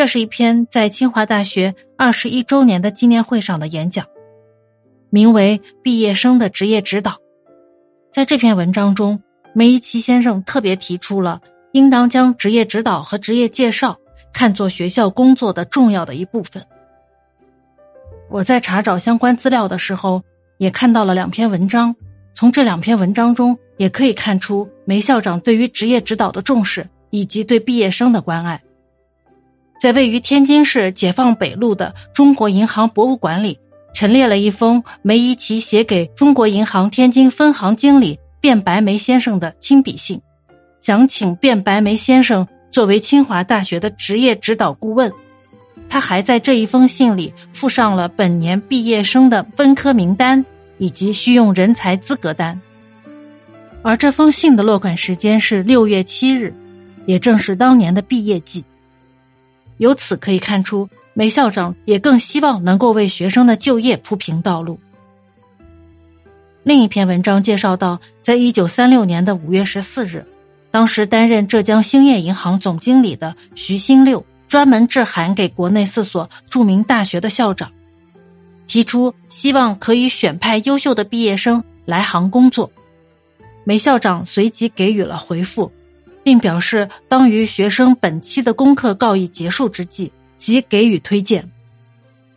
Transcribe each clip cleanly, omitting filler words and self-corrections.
这是一篇在清华大学21周年的纪念会上的演讲，名为《毕业生的职业指导》。在这篇文章中，梅贻琦先生特别提出了应当将职业指导和职业介绍看作学校工作的重要的一部分。我在查找相关资料的时候，也看到了2篇文章，从这2篇文章中也可以看出梅校长对于职业指导的重视以及对毕业生的关爱。在位于天津市解放北路的中国银行博物馆里，陈列了一封梅贻琦写给中国银行天津分行经理卞白梅先生的亲笔信，想请卞白梅先生作为清华大学的职业指导顾问。他还在这一封信里附上了本年毕业生的分科名单以及需用人才资格单。而这封信的落款时间是6月7日，也正是当年的毕业季。由此可以看出，梅校长也更希望能够为学生的就业铺平道路。另一篇文章介绍到，在1936年的5月14日，当时担任浙江兴业银行总经理的徐新六专门致函给国内4所著名大学的校长，提出希望可以选派优秀的毕业生来杭工作。梅校长随即给予了回复，并表示当于学生本期的功课告一结束之际，即给予推荐。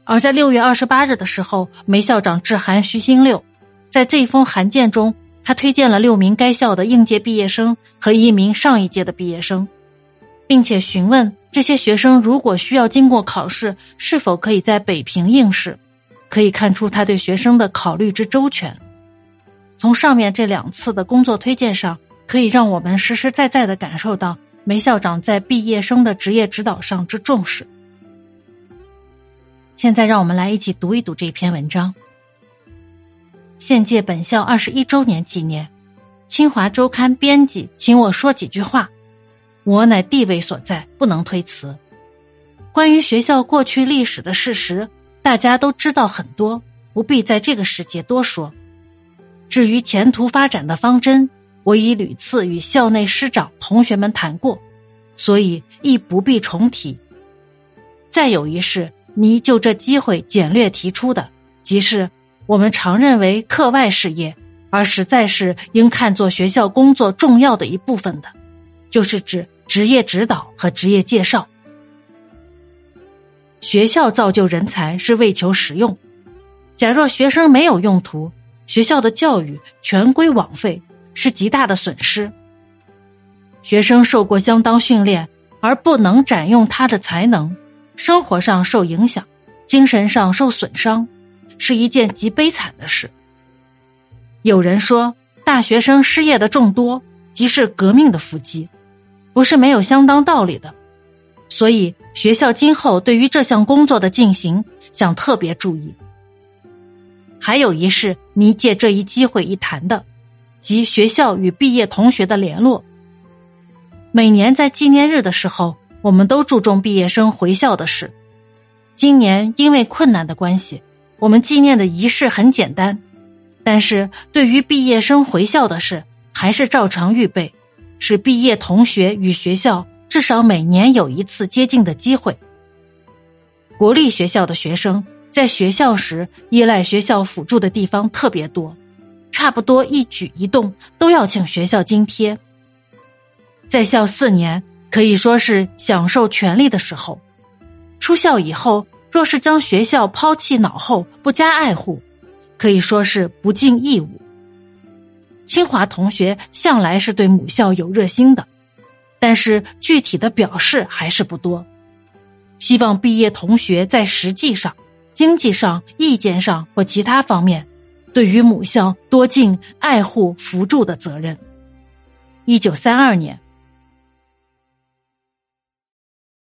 而在6月28日的时候，梅校长致函徐新六，在这一封函件中，他推荐了6名该校的应届毕业生和1名上一届的毕业生，并且询问这些学生如果需要经过考试，是否可以在北平应试。可以看出他对学生的考虑之周全。从上面这2次的工作推荐上，可以让我们实实在在地感受到梅校长在毕业生的职业指导上之重视。现在让我们来一起读一读这篇文章。现届本校21周年纪念，清华周刊编辑请我说几句话，我乃地位所在，不能推辞。关于学校过去历史的事实，大家都知道很多，不必在这个时节多说。至于前途发展的方针，我已屡次与校内师长同学们谈过，所以亦不必重提。再有一事，你就这机会简略提出的，即是我们常认为课外事业，而实在是应看作学校工作重要的一部分的，就是指职业指导和职业介绍。学校造就人才是为求实用，假若学生没有用途，学校的教育全归枉费，是极大的损失。学生受过相当训练，而不能展用他的才能，生活上受影响，精神上受损伤，是一件极悲惨的事。有人说，大学生失业的众多，即是革命的伏击，不是没有相当道理的。所以，学校今后对于这项工作的进行，想特别注意。还有一事，你借这一机会一谈的，即学校与毕业同学的联络。每年在纪念日的时候，我们都注重毕业生回校的事。今年因为困难的关系，我们纪念的仪式很简单，但是对于毕业生回校的事，还是照常预备，使毕业同学与学校至少每年有一次接近的机会。国立学校的学生在学校时依赖学校辅助的地方特别多，差不多一举一动都要请学校津贴。在校4年可以说是享受权利的时候，出校以后若是将学校抛弃脑后，不加爱护，可以说是不尽义务。清华同学向来是对母校有热心的，但是具体的表示还是不多。希望毕业同学在实际上、经济上、意见上或其他方面，对于母校多尽爱护扶助的责任。1932年，